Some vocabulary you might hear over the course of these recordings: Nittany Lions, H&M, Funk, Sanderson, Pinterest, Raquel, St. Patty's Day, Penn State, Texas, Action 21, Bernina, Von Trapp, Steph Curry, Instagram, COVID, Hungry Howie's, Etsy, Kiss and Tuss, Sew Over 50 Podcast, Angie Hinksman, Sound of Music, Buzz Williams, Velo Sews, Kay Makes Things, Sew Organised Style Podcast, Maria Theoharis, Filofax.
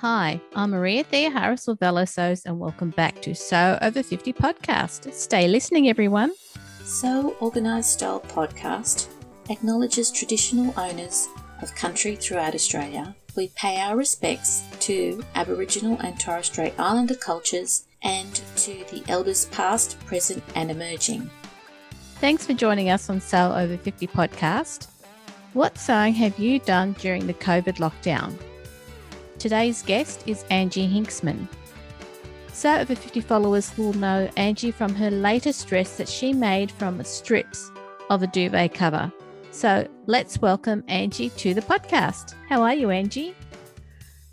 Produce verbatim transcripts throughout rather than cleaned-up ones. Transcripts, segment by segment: Hi, I'm Maria Theoharis with Velo Sews, and welcome back to Sew Over fifty Podcast. Stay listening, everyone. Sew Organised Style Podcast acknowledges traditional owners of country throughout Australia. We pay our respects to Aboriginal and Torres Strait Islander cultures and to the elders past, present and emerging. Thanks for joining us on Sew Over fifty Podcast. What sewing have you done during the COVID lockdown? Today's guest is Angie Hinksman. Sew Over fifty followers will know Angie from her latest dress that she made from strips of a duvet cover. So let's welcome Angie to the podcast. How are you, Angie?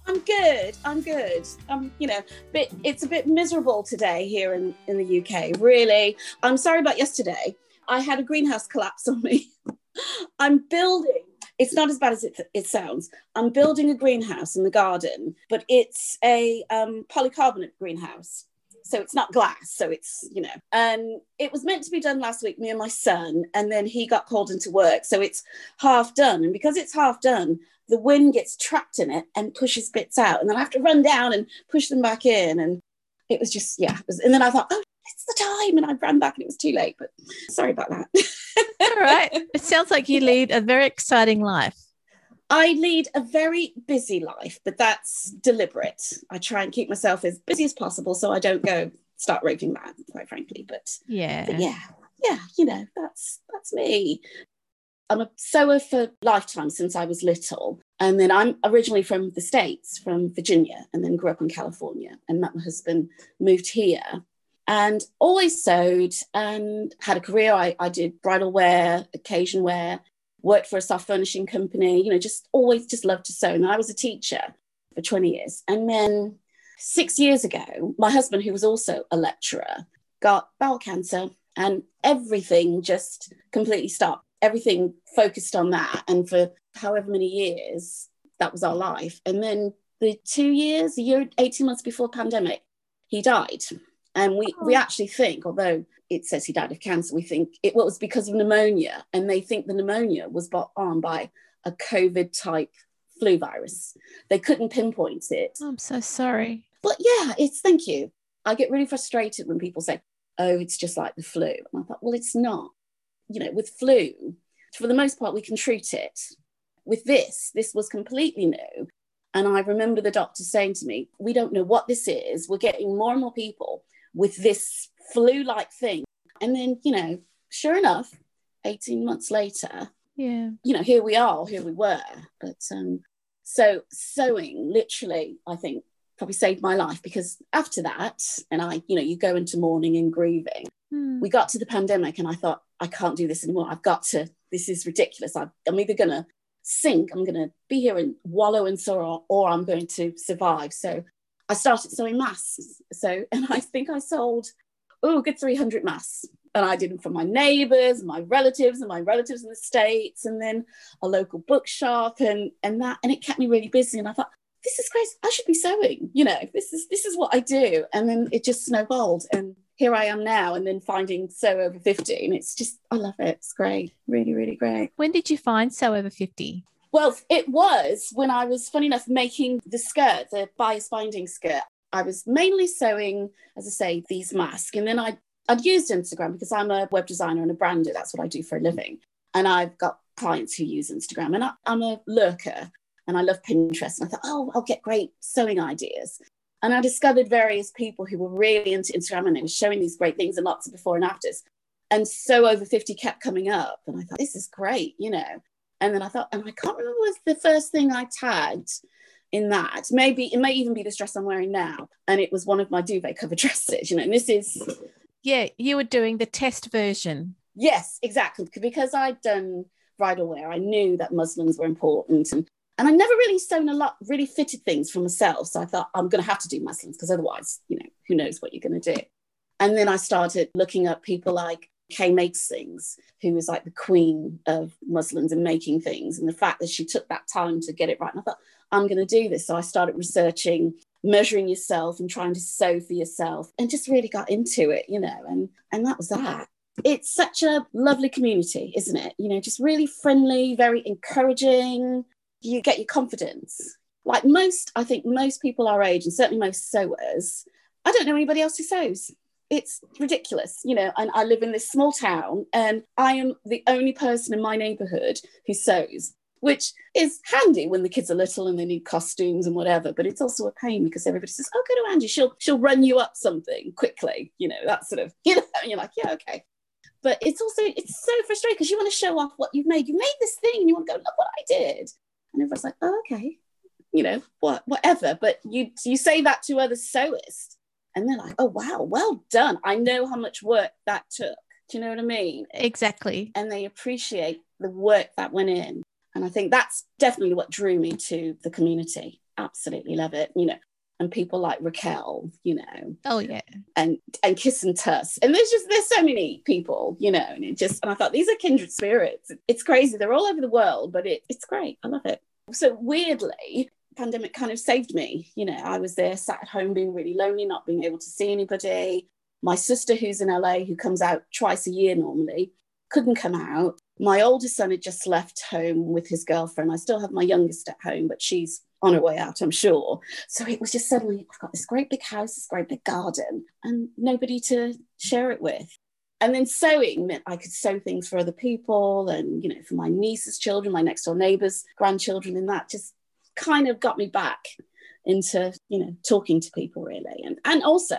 I'm good. I'm good. Um, you know, but it's a bit miserable today here in, in the U K, really. I'm sorry about yesterday. I had a greenhouse collapse on me. I'm building. It's not as bad as it, it sounds. I'm building a greenhouse in the garden, but it's a um, polycarbonate greenhouse. So it's not glass. So it's, you know, um, it was meant to be done last week, me and my son, and then he got called into work. So it's half done. And because it's half done, the wind gets trapped in it and pushes bits out. And then I have to run down and push them back in. And it was just, yeah. It was, and then I thought, oh, it's the time. And I ran back and it was too late. But sorry about that. All right. It sounds like you lead a very exciting life. I lead a very busy life, but that's deliberate. I try and keep myself as busy as possible so I don't go start raving mad, quite frankly. But yeah, but yeah, yeah, you know, that's that's me. I'm a sewer for a lifetime since I was little. And then I'm originally from the States, from Virginia, and then grew up in California and met my husband, moved here. And always sewed and had a career. I, I did bridal wear, occasion wear, worked for a soft furnishing company, you know, just always just loved to sew. And I was a teacher for twenty years. And then six years ago, my husband, who was also a lecturer, got bowel cancer and everything just completely stopped. Everything focused on that. And for however many years, that was our life. And then the two years, a year, eighteen months before pandemic, he died. And we, we actually think, although it says he died of cancer, we think it was because of pneumonia. And they think the pneumonia was brought on by a COVID-type flu virus. They couldn't pinpoint it. I'm so sorry. But yeah, it's, thank you. I get really frustrated when people say, oh, it's just like the flu. And I thought, well, it's not. You know, with flu, for the most part, we can treat it. With this, this was completely new. And I remember the doctor saying to me, we don't know what this is. We're getting more and more people with this flu-like thing. And then, you know, sure enough, eighteen months later, yeah, you know, here we are, here we were. But um, so sewing literally, I think, probably saved my life, because after that, and I, you know, you go into mourning and grieving. Mm. We got to the pandemic and I thought, I can't do this anymore. I've got to, this is ridiculous. I've, I'm either going to sink, I'm going to be here and wallow in sorrow, or I'm going to survive. So I started sewing masks. So, and I think I sold, oh, good three hundred masks. And I did them for my neighbours, my relatives, and my relatives in the States, and then a local bookshop, and and that. And it kept me really busy. And I thought, this is crazy. I should be sewing. You know, this is this is what I do. And then it just snowballed. And here I am now. And then finding Sew Over fifty. And it's just, I love it. It's great. Really, really great. When did you find Sew Over fifty? Well, it was when I was, funny enough, making the skirt, the bias binding skirt. I was mainly sewing, as I say, these masks. And then I, I'd used Instagram because I'm a web designer and a brander. That's what I do for a living. And I've got clients who use Instagram. And I, I'm a lurker and I love Pinterest. And I thought, oh, I'll get great sewing ideas. And I discovered various people who were really into Instagram and they were showing these great things and lots of before and afters. And Sew Over fifty kept coming up. And I thought, this is great, you know. And then I thought, and I can't remember what was the first thing I tagged in that. Maybe it may even be this dress I'm wearing now. And it was one of my duvet cover dresses, you know, and this is. Yeah, you were doing the test version. Yes, exactly. Because I'd done bridal wear, I knew that muslins were important. And, and I never really sewn a lot, really fitted things for myself. So I thought, I'm going to have to do muslins because otherwise, you know, who knows what you're going to do. And then I started looking up people like Kay Makes Things, who is like the queen of muslins and making things, and the fact that she took that time to get it right. And I thought, I'm going to do this. So I started researching, measuring yourself and trying to sew for yourself, and just really got into it, you know, and and that was that. It's such a lovely community, isn't it? You know, just really friendly, very encouraging. You get your confidence. like most, I think most people our age, and certainly most sewers, I don't know anybody else who sews. It's ridiculous, you know, and I live in this small town and I am the only person in my neighbourhood who sews, which is handy when the kids are little and they need costumes and whatever, but it's also a pain because everybody says, oh, go to Angie, she'll she'll run you up something quickly, you know, that sort of, you know, and you're like, yeah, okay. But it's also, it's so frustrating because you want to show off what you've made. You made this thing and you want to go, look what I did. And everyone's like, oh, okay, you know, what, whatever. But you you say that to other sewists and they're like, oh, wow, well done. I know how much work that took. Do you know what I mean? Exactly. And they appreciate the work that went in. And I think that's definitely what drew me to the community. Absolutely love it, you know. And people like Raquel, you know. Oh, yeah. And and Kiss and Tuss. And there's just, there's so many people, you know. And it just, and I thought, these are kindred spirits. It's crazy. They're all over the world, but it, it's great. I love it. So weirdly, pandemic kind of saved me. You know, I was there, sat at home being really lonely, not being able to see anybody. My sister, who's in L A, who comes out twice a year normally, couldn't come out. My oldest son had just left home with his girlfriend. I still have my youngest at home, but she's on her way out, I'm sure. So it was just suddenly, I've got this great big house, this great big garden, and nobody to share it with. And then sewing meant I could sew things for other people and, you know, for my niece's children, my next door neighbour's grandchildren, and that just kind of got me back into, you know, talking to people really. And and also,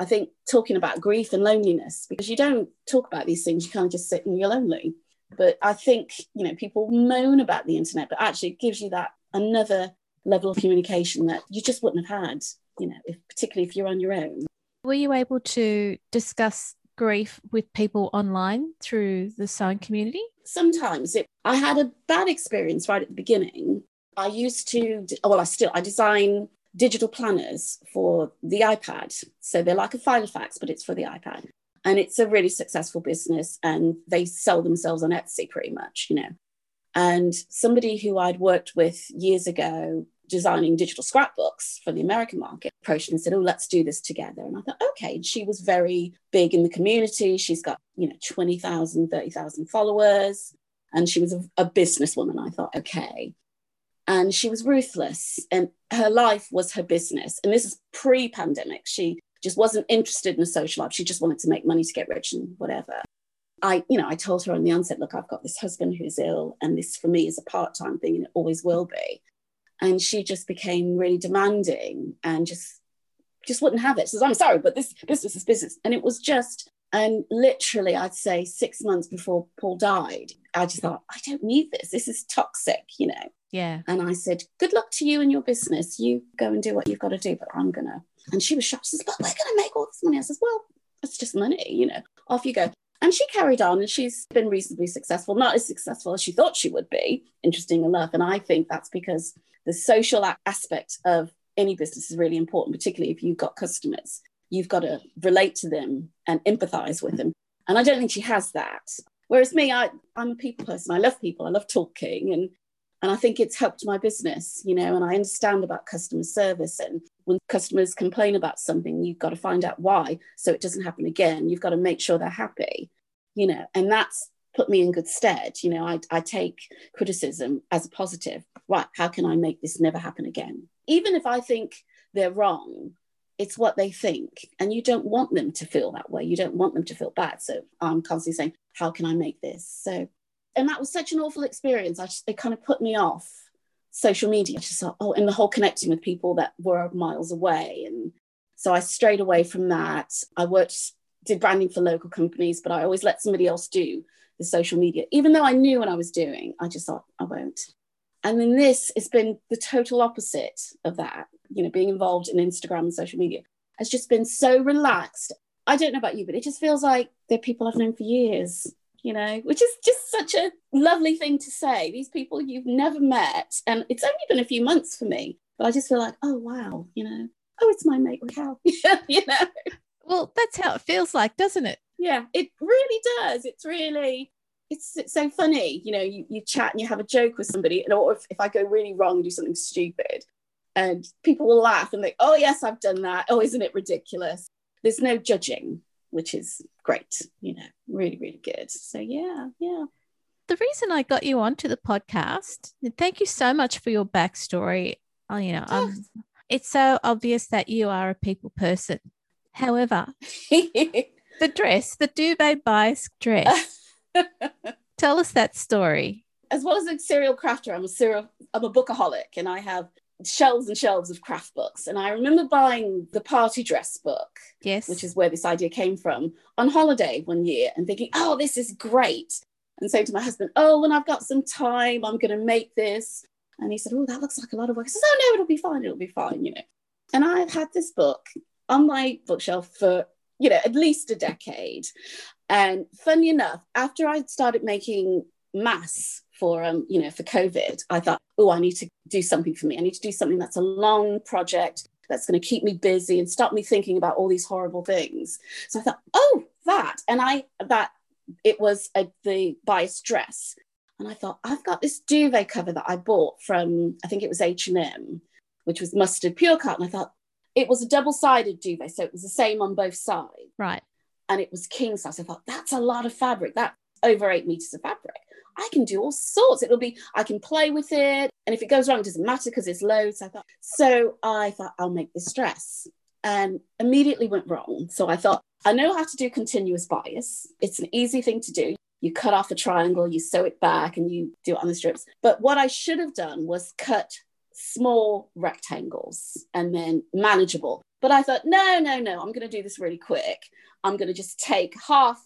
I think talking about grief and loneliness, because you don't talk about these things, you kind of just sit and you're lonely. But I think, you know, people moan about the internet, but actually it gives you that another level of communication that you just wouldn't have had, you know, if, particularly if you're on your own. Were you able to discuss grief with people online through the sewing community? Sometimes. It, I had a bad experience right at the beginning. I used to, well, I still, I design digital planners for the iPad. So they're like a Filofax, but it's for the iPad. And it's a really successful business and they sell themselves on Etsy pretty much, you know. And somebody who I'd worked with years ago designing digital scrapbooks for the American market approached me and said, oh, let's do this together. And I thought, okay. And she was very big in the community. She's got, you know, twenty thousand, thirty thousand followers. And she was a, a businesswoman. I thought, okay. And she was ruthless and her life was her business. And this is pre-pandemic. She just wasn't interested in a social life. She just wanted to make money to get rich and whatever. I, you know, I told her on the onset, look, I've got this husband who's ill and this for me is a part-time thing and it always will be. And she just became really demanding and just, just wouldn't have it. She says, I'm sorry, but this business is business. And it was just, and literally I'd say six months before Paul died, I just thought, I don't need this. This is toxic, you know? Yeah. And I said, good luck to you and your business. You go and do what you've got to do, but I'm going to. And she was shocked. She says, but we're going to make all this money. I says, well, it's just money, you know, off you go. And she carried on and she's been reasonably successful, not as successful as she thought she would be, interesting enough. And I think that's because the social aspect of any business is really important, particularly if you've got customers. You've got to relate to them and empathize with them. And I don't think she has that. Whereas me, I, I'm a people person. I love people. I love talking. And And I think it's helped my business, you know, and I understand about customer service. And when customers complain about something, you've got to find out why so it doesn't happen again. You've got to make sure they're happy, you know, and that's put me in good stead. You know, I, I take criticism as a positive. Right, how can I make this never happen again? Even if I think they're wrong, it's what they think. And you don't want them to feel that way. You don't want them to feel bad. So I'm constantly saying, how can I make this? So And that was such an awful experience. I just, it kind of put me off social media. I just thought, oh, and the whole connecting with people that were miles away. And so I strayed away from that. I worked, did branding for local companies, but I always let somebody else do the social media. Even though I knew what I was doing, I just thought, I won't. And then this has been the total opposite of that. You know, being involved in Instagram and social media has just been so relaxed. I don't know about you, but it just feels like they're people I've known for years. You know, which is just such a lovely thing to say. These people you've never met. And it's only been a few months for me, but I just feel like, oh, wow, you know, oh, it's my mate Raquel, you know. Well, that's how it feels like, doesn't it? Yeah, it really does. It's really, it's, it's so funny. You know, you, you chat and you have a joke with somebody. And or if, if I go really wrong and do something stupid and people will laugh and think, oh, yes, I've done that. Oh, isn't it ridiculous? There's no judging, which is great, you know, really, really good. So, yeah, yeah. The reason I got you onto the podcast, and thank you so much for your backstory. oh, you know, oh. Um, it's so obvious that you are a people person. However, the dress, the duvet bias dress, tell us that story. As well as a serial crafter, I'm a serial, I'm a bookaholic, and I have shelves and shelves of craft books. And I remember buying the party dress book, yes, which is where this idea came from, on holiday one year, and thinking, oh, this is great. And saying to my husband, oh, when I've got some time, I'm going to make this. And he said, oh, that looks like a lot of work. I said, oh, no, it'll be fine. It'll be fine, you know. And I've had this book on my bookshelf for, you know, at least a decade. And funny enough, after I started making masks for, um, you know, for COVID, I thought, oh, I need to do something for me. I need to do something that's a long project that's going to keep me busy and stop me thinking about all these horrible things. So I thought, oh, that. And I, that, it was a, the bias dress. And I thought, I've got this duvet cover that I bought from, I think it was H and M, which was mustard pure cut. And I thought, it was a double-sided duvet, so it was the same on both sides. Right. And it was king size. I thought, that's a lot of fabric. That's over eight meters of fabric. I can do all sorts. It'll be, I can play with it. And if it goes wrong, it doesn't matter because it's loads. I thought, so I thought, I'll make this dress. And immediately went wrong. So I thought, I know how to do continuous bias. It's an easy thing to do. You cut off a triangle, you sew it back, and you do it on the strips. But what I should have done was cut small rectangles and then manageable. But I thought, no, no, no, I'm going to do this really quick. I'm going to just take half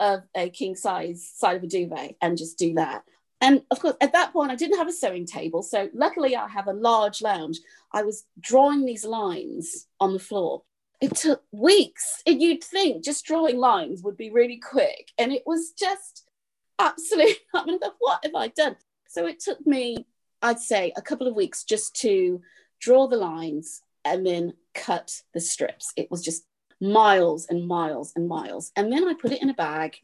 of a king size side of a duvet and just do that. And of course, at that point, I didn't have a sewing table. So luckily, I have a large lounge. I was drawing these lines on the floor. It took weeks. And you'd think just drawing lines would be really quick. And it was just absolutely, I mean, what have I done? So it took me, I'd say, a couple of weeks just to draw the lines and then cut the strips. It was just miles and miles and miles. And then I put it in a bag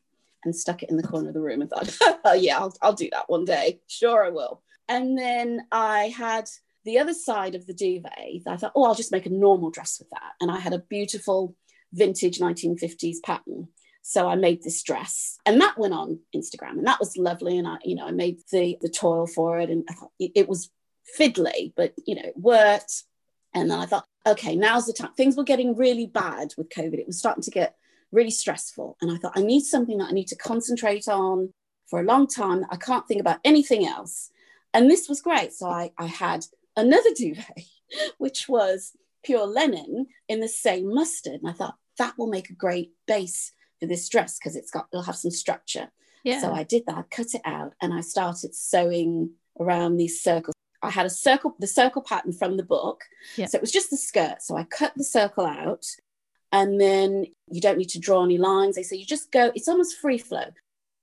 and stuck it in the corner of the room and thought, oh, yeah, I'll, I'll do that one day. Sure, I will. And then I had the other side of the duvet. I thought, oh, I'll just make a normal dress with that. And I had a beautiful vintage nineteen fifties pattern. So I made this dress, and that went on Instagram, and that was lovely. And I, you know, I made the, the toil for it, and I thought it, it was fiddly, but, you know, it worked. And then I thought, okay, now's the time. Things were getting really bad with COVID. It was starting to get really stressful. And I thought, I need something that I need to concentrate on for a long time. I can't think about anything else. And this was great. So I, I had another duvet, which was pure linen in the same mustard. And I thought, that will make a great base for this dress because it's got, it'll have some structure. Yeah. So I did that, I cut it out, and I started sewing around these circles. I had a circle, the circle pattern from the book. Yeah. So it was just the skirt. So I cut the circle out, and then you don't need to draw any lines. They say you just go, it's almost free flow.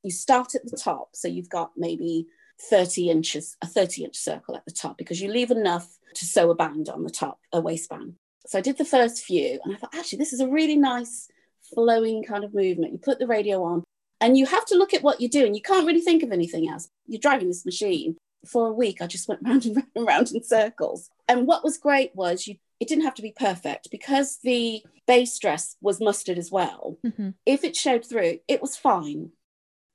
You start at the top. So you've got maybe thirty inches, a thirty inch circle at the top, because you leave enough to sew a band on the top, a waistband. So I did the first few, and I thought, actually, this is a really nice flowing kind of movement. You put the radio on, and you have to look at what you're doing. You can't really think of anything else. You're driving this machine. For a week, I just went round and round and round in circles. And what was great was you, it didn't have to be perfect, because the base dress was mustard as well. Mm-hmm. If it showed through, it was fine.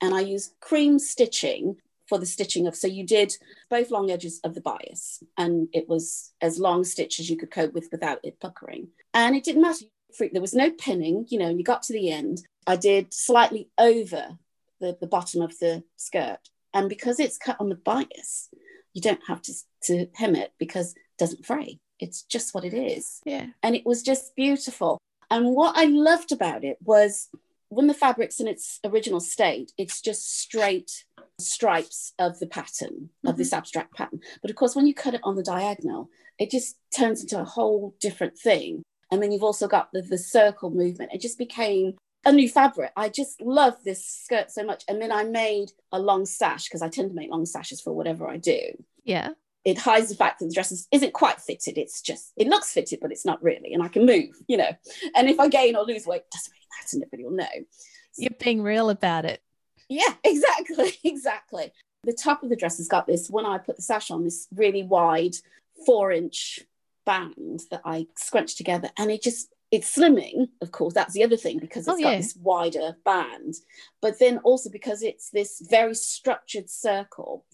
And I used cream stitching for the stitching of, so you did both long edges of the bias, and it was as long stitch as you could cope with without it puckering. And it didn't matter. There was no pinning, you know, and you got to the end. I did slightly over the, the bottom of the skirt. And because it's cut on the bias, you don't have to, to hem it, because it doesn't fray. It's just what it is. Yeah. And it was just beautiful. And what I loved about it was when the fabric's in its original state, it's just straight stripes of the pattern, mm-hmm. of this abstract pattern. But of course, when you cut it on the diagonal, it just turns into a whole different thing. And then you've also got the, the circle movement. It just became a new fabric. I just love this skirt so much. And then I made a long sash, because I tend to make long sashes for whatever I do. Yeah. It hides the fact that the dress is, isn't quite fitted. It's just, it looks fitted, but it's not really. And I can move, you know. And if I gain or lose weight, it doesn't really matter. Nobody will know. So, you're being real about it. Yeah, exactly. Exactly. The top of the dress has got this, when I put the sash on, this really wide four inch band that I scrunched together. And it just, it's slimming, of course, that's the other thing, because it's oh, got yeah. this wider band. But then also because it's this very structured circle,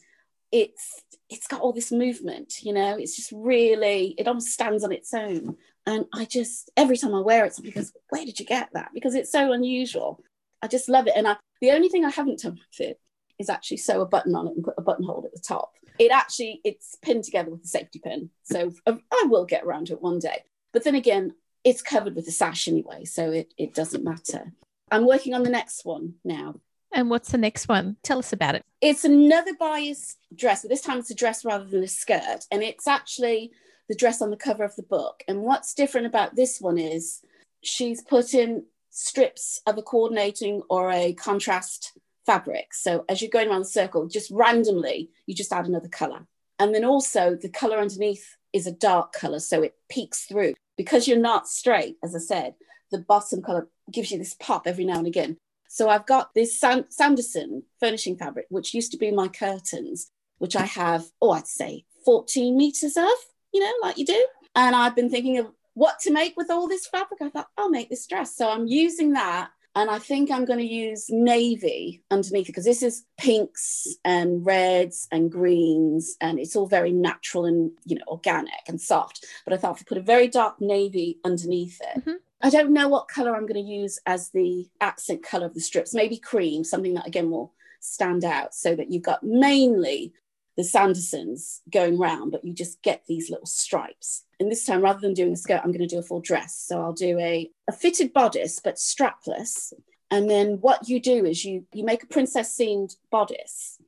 it's it's got all this movement, you know, it's just really, it almost stands on its own. And I just, every time I wear it, somebody goes, where did you get that? Because it's so unusual. I just love it. And I, the only thing I haven't done with it is actually sew a button on it and put a buttonhole at the top. It actually, it's pinned together with a safety pin. So I will get around to it one day. But then again, it's covered with a sash anyway, so it, it doesn't matter. I'm working on the next one now. And what's the next one? Tell us about it. It's another bias dress, but this time it's a dress rather than a skirt. And it's actually the dress on the cover of the book. And what's different about this one is she's put in strips of a coordinating or a contrast fabric. So as you're going around the circle, just randomly, you just add another colour. And then also the colour underneath is a dark colour, so it peeks through. Because you're not straight, as I said, the bottom colour gives you this pop every now and again. So I've got this San- Sanderson furnishing fabric, which used to be my curtains, which I have, oh, I'd say fourteen metres of, you know, like you do. And I've been thinking of what to make with all this fabric. I thought, I'll make this dress. So I'm using that. And I think I'm going to use navy underneath it, because this is pinks and reds and greens, and it's all very natural and, you know, organic and soft. But I thought I'd put a very dark navy underneath it. Mm-hmm. I don't know what colour I'm going to use as the accent colour of the strips, maybe cream, something that, again, will stand out so that you've got mainly the Sandersons going round, but you just get these little stripes. And this time, rather than doing a skirt, I'm going to do a full dress. So I'll do a, a fitted bodice, but strapless. And then what you do is you, you make a princess seamed bodice,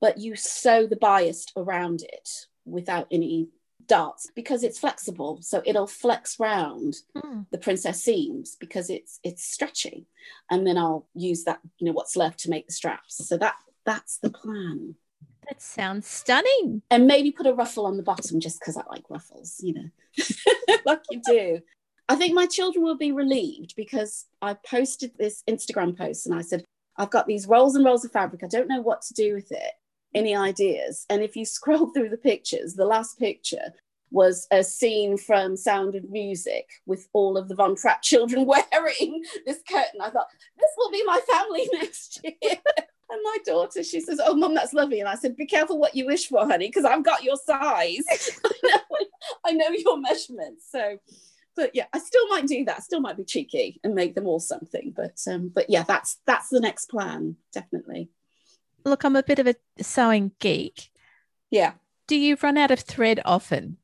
but you sew the bias around it without any darts, because it's flexible. So it'll flex round mm. the princess seams, because it's, it's stretchy. And then I'll use that, you know, what's left to make the straps. So that, that's the plan. That sounds stunning. And maybe put a ruffle on the bottom, just because I like ruffles, you know, like you do. I think my children will be relieved, because I posted this Instagram post and I said, I've got these rolls and rolls of fabric. I don't know what to do with it. Any ideas? And if you scroll through the pictures, the last picture was a scene from Sound of Music with all of the Von Trapp children wearing this curtain. I thought, this will be my family next year. And my daughter, she says, oh, Mum, that's lovely. And I said, be careful what you wish for, honey, because I've got your size. I, know, I know your measurements. So, but yeah, I still might do that. I still might be cheeky and make them all something. But um, but yeah, that's that's the next plan, definitely. Look, I'm a bit of a sewing geek. Yeah. Do you run out of thread often?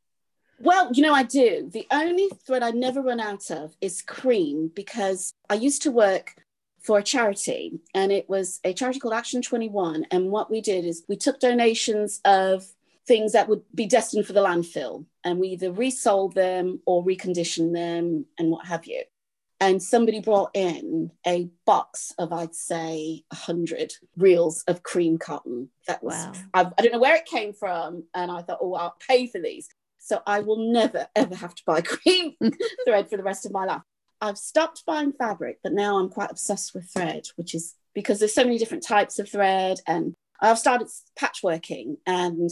Well, you know, I do. The only thread I never run out of is cream, because I used to work for a charity, and it was a charity called Action twenty-one. And what we did is we took donations of things that would be destined for the landfill, and we either resold them or reconditioned them and what have you. And somebody brought in a box of, I'd say, one hundred reels of cream cotton. That was, wow. I, I don't know where it came from. And I thought, oh, I'll pay for these. So I will never, ever have to buy cream thread for the rest of my life. I've stopped buying fabric, but now I'm quite obsessed with thread, which is because there's so many different types of thread. And I've started patchworking, and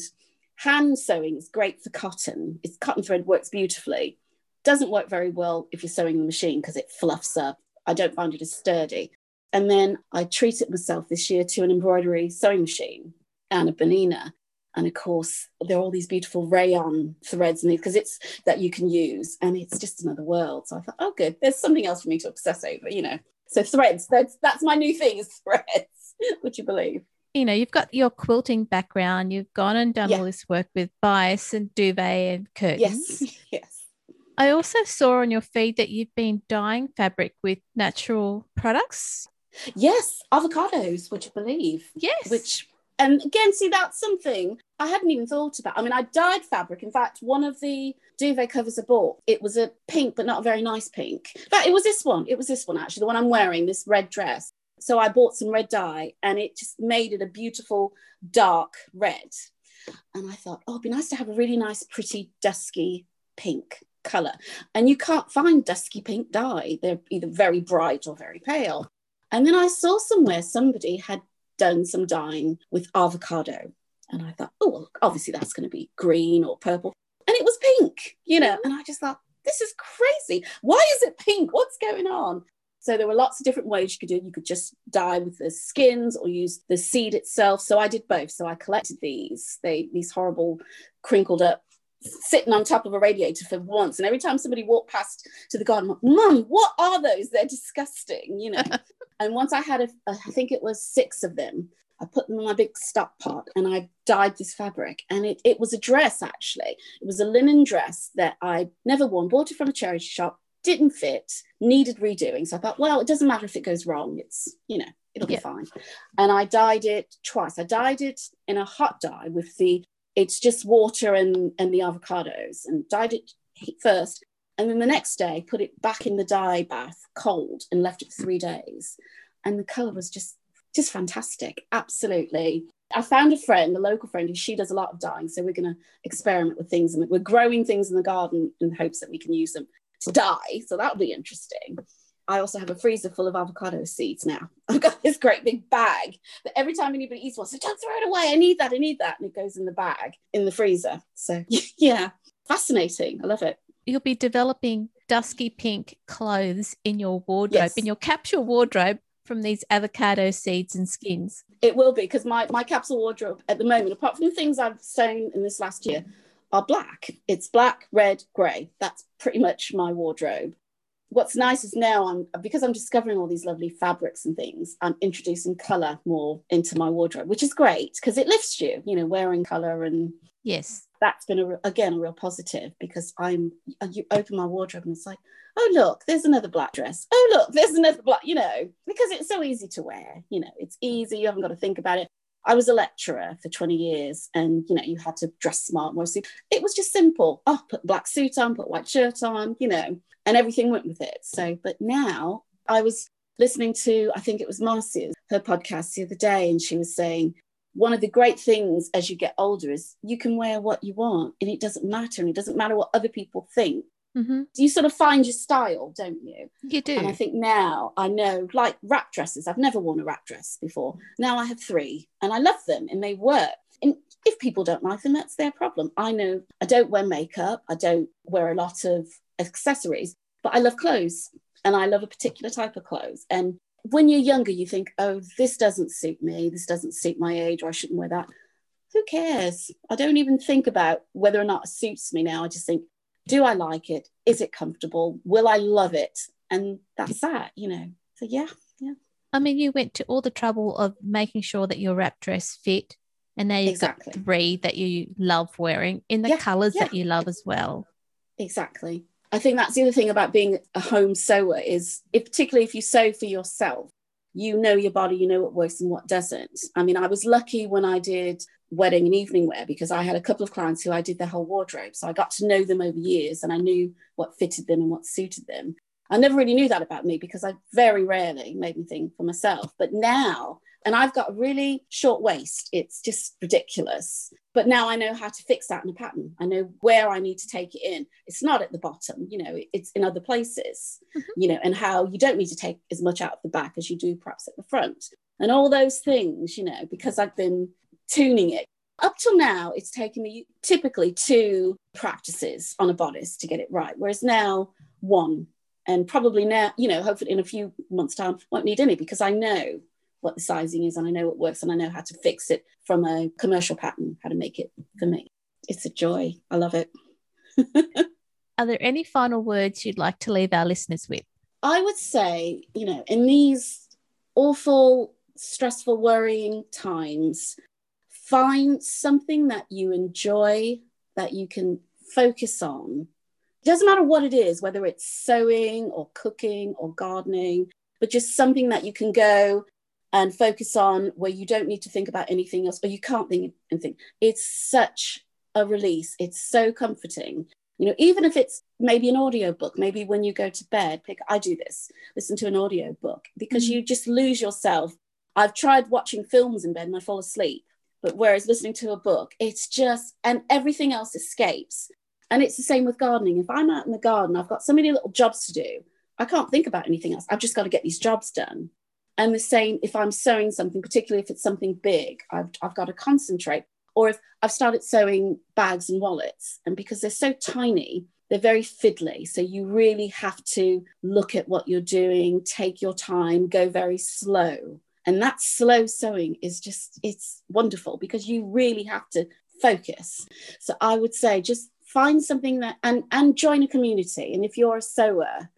hand sewing is great for cotton. It's cotton thread works beautifully. Doesn't work very well if you're sewing in the machine, because it fluffs up. I don't find it as sturdy. And then I treated myself this year to an embroidery sewing machine and a Bernina. And of course, there are all these beautiful rayon threads and these, because it's that you can use, and it's just another world. So I thought, oh, good, there's something else for me to obsess over, you know. So threads, that's that's my new thing is threads. Would you believe? You know, you've got your quilting background. You've gone and done yeah. all this work with bias and duvet and curtains. Yes, yes. I also saw on your feed that you've been dyeing fabric with natural products. Yes, avocados. Would you believe? Yes, which. And again, see, that's something I hadn't even thought about. I mean, I dyed fabric. In fact, one of the duvet covers I bought, it was a pink, but not a very nice pink. In fact, it was this one. It was this one, actually, the one I'm wearing, this red dress. So I bought some red dye, and it just made it a beautiful dark red. And I thought, oh, it'd be nice to have a really nice, pretty, dusky pink colour. And you can't find dusky pink dye. They're either very bright or very pale. And then I saw somewhere somebody had done some dyeing with avocado, and I thought, oh, well, obviously that's going to be green or purple, and it was pink, you know. And I just thought, this is crazy. Why is it pink? What's going on? So there were lots of different ways you could do it. You could just dye with the skins or use the seed itself. So I did both. So I collected these, they, these horrible crinkled up, sitting on top of a radiator for once. And every time somebody walked past to the garden, I'm like, Mum, what are those? They're disgusting, you know. And once I had, a, a, I think it was six of them. I put them in my big stock pot and I dyed this fabric. And it, it was a dress, actually. It was a linen dress that I never worn, bought it from a charity shop, didn't fit, needed redoing. So I thought, well, it doesn't matter if it goes wrong. It's, you know, it'll yeah. be fine. And I dyed it twice. I dyed it in a hot dye with the, it's just water and, and the avocados, and dyed it heat first. And then the next day, put it back in the dye bath cold and left it for three days. And the color was just, just fantastic. Absolutely. I found a friend, a local friend, who she does a lot of dyeing. So we're going to experiment with things, and we're growing things in the garden in hopes that we can use them to dye. So that'll be interesting. I also have a freezer full of avocado seeds now. I've got this great big bag that every time anybody eats one, so don't throw it away. I need that. I need that. And it goes in the bag in the freezer. So yeah, fascinating. I love it. You'll be developing dusky pink clothes in your wardrobe, yes. in your capsule wardrobe, from these avocado seeds and skins. It will be, because my, my capsule wardrobe at the moment, apart from the things I've sewn in this last year, are black. It's black, red, grey. That's pretty much my wardrobe. What's nice is now, I'm because I'm discovering all these lovely fabrics and things, I'm introducing colour more into my wardrobe, which is great because it lifts you, you know, wearing colour. And yes, that's been, a, again, a real positive, because I'm, you open my wardrobe and it's like, oh, look, there's another black dress. Oh, look, there's another black, you know, because it's so easy to wear. You know, it's easy. You haven't got to think about it. I was a lecturer for twenty years, and, you know, you had to dress smart mostly. It was just simple. Oh, put a black suit on, put a white shirt on, you know, and everything went with it. So, but now I was listening to, I think it was Marcia's, her podcast the other day, and she was saying, one of the great things as you get older is you can wear what you want, and it doesn't matter, and it doesn't matter what other people think. Mm-hmm. You sort of find your style, don't you? You do. And I think now I know, like wrap dresses, I've never worn a wrap dress before. Now I have three, and I love them, and they work. And if people don't like them, that's their problem. I know I don't wear makeup. I don't wear a lot of accessories, but I love clothes, and I love a particular type of clothes. And when you're younger, you think, oh, this doesn't suit me. This doesn't suit my age, or I shouldn't wear that. Who cares? I don't even think about whether or not it suits me now. I just think, do I like it? Is it comfortable? Will I love it? And that's that, you know. So, yeah, yeah. I mean, you went to all the trouble of making sure that your wrap dress fit, and now you've exactly. got three that you love wearing in the yeah, colours yeah. that you love as well. Exactly. I think that's the other thing about being a home sewer is, if, particularly if you sew for yourself, you know your body, you know what works and what doesn't. I mean, I was lucky when I did wedding and evening wear, because I had a couple of clients who I did their whole wardrobe. So I got to know them over years, and I knew what fitted them and what suited them. I never really knew that about me, because I very rarely made anything for myself. But now, and I've got a really short waist, it's just ridiculous. But now I know how to fix that in a pattern. I know where I need to take it in. It's not at the bottom, you know, it's in other places, mm-hmm. you know, and how you don't need to take as much out of the back as you do perhaps at the front. And all those things, you know, because I've been tuning it. Up till now, it's taken me typically two practices on a bodice to get it right, whereas now one. And probably now, you know, hopefully in a few months' time, won't need any, because I know what the sizing is, and I know what works, and I know how to fix it from a commercial pattern, how to make it for me. It's a joy. I love it. Are there any final words you'd like to leave our listeners with? I would say, you know, in these awful, stressful, worrying times, find something that you enjoy, that you can focus on. It doesn't matter what it is, whether it's sewing or cooking or gardening, but just something that you can go and focus on, where you don't need to think about anything else, or you can't think anything. It's such a release. It's so comforting. You know, even if it's maybe an audiobook, maybe when you go to bed, pick, I do this, listen to an audiobook, because mm-hmm. you just lose yourself. I've tried watching films in bed and I fall asleep, but whereas listening to a book, it's just, and everything else escapes. And it's the same with gardening. If I'm out in the garden, I've got so many little jobs to do. I can't think about anything else. I've just got to get these jobs done. And the same if I'm sewing something, particularly if it's something big, I've, I've got to concentrate. Or if I've started sewing bags and wallets, and because they're so tiny, they're very fiddly. So you really have to look at what you're doing, take your time, go very slow. And that slow sewing is just, it's wonderful because you really have to focus. So I would say just find something that, and, and join a community. And if you're a sewer,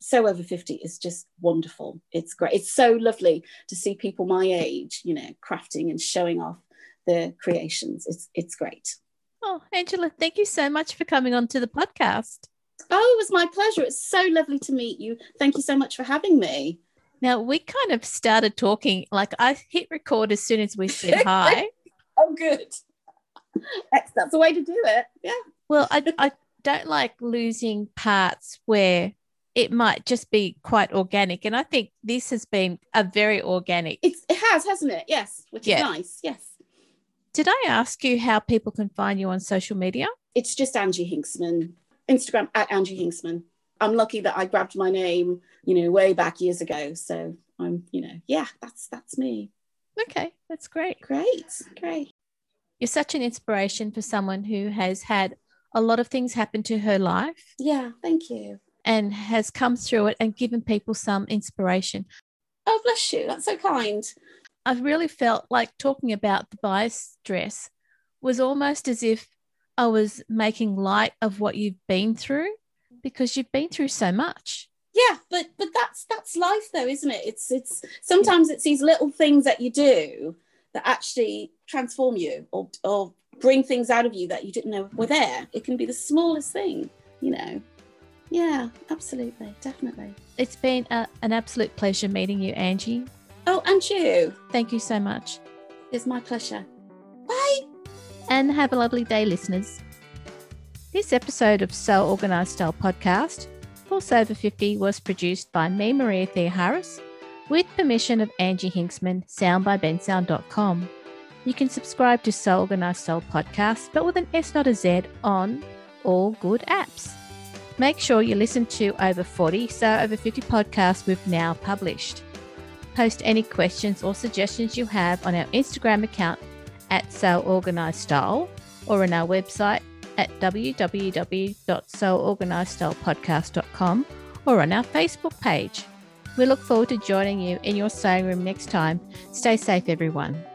Sew Over fifty is just wonderful. It's great. It's so lovely to see people my age, you know, crafting and showing off their creations. It's it's great. Oh, Angela, thank you so much for coming on to the podcast. Oh, it was my pleasure. It's so lovely to meet you. Thank you so much for having me. Now, we kind of started talking, like I hit record as soon as we said hi. Oh, good. That's, that's the way to do it. Yeah. Well, I I don't like losing parts where it might just be quite organic. And I think this has been a very organic. It's, it has, hasn't it? Yes, which yeah. is nice. Yes. Did I ask you how people can find you on social media? It's just Angie Hinksman, Instagram at Angie Hinksman. I'm lucky that I grabbed my name, you know, way back years ago. So I'm, you know, yeah, that's that's me. Okay, that's great. Great, great. You're such an inspiration for someone who has had a lot of things happen to her life. Yeah, thank you. And has come through it and given people some inspiration. Oh, bless you. That's so kind. I've really felt like talking about the bias dress was almost as if I was making light of what you've been through, because you've been through so much. Yeah, but but that's that's life though, isn't it? It's it's sometimes it's these little things that you do that actually transform you or or bring things out of you that you didn't know were there. It can be the smallest thing, you know. Yeah, absolutely, definitely. It's been a, an absolute pleasure meeting you, Angie. Oh, and you. Thank you so much. It's my pleasure. Bye. And have a lovely day, listeners. This episode of Sew Organised Style Podcast for Sew Over fifty was produced by me, Maria Theoharis, with permission of Angie Hinksman, sound by bensound dot com. You can subscribe to Sew Organised Style Podcast, but with an S, not a Z, on all good apps. Make sure you listen to Over forty, Sew Over fifty Podcast we've now published. Post any questions or suggestions you have on our Instagram account at Sew Organised Style or on our website at w w w dot sew organised style podcast dot com or on our Facebook page. We look forward to joining you in your sewing room next time. Stay safe, everyone.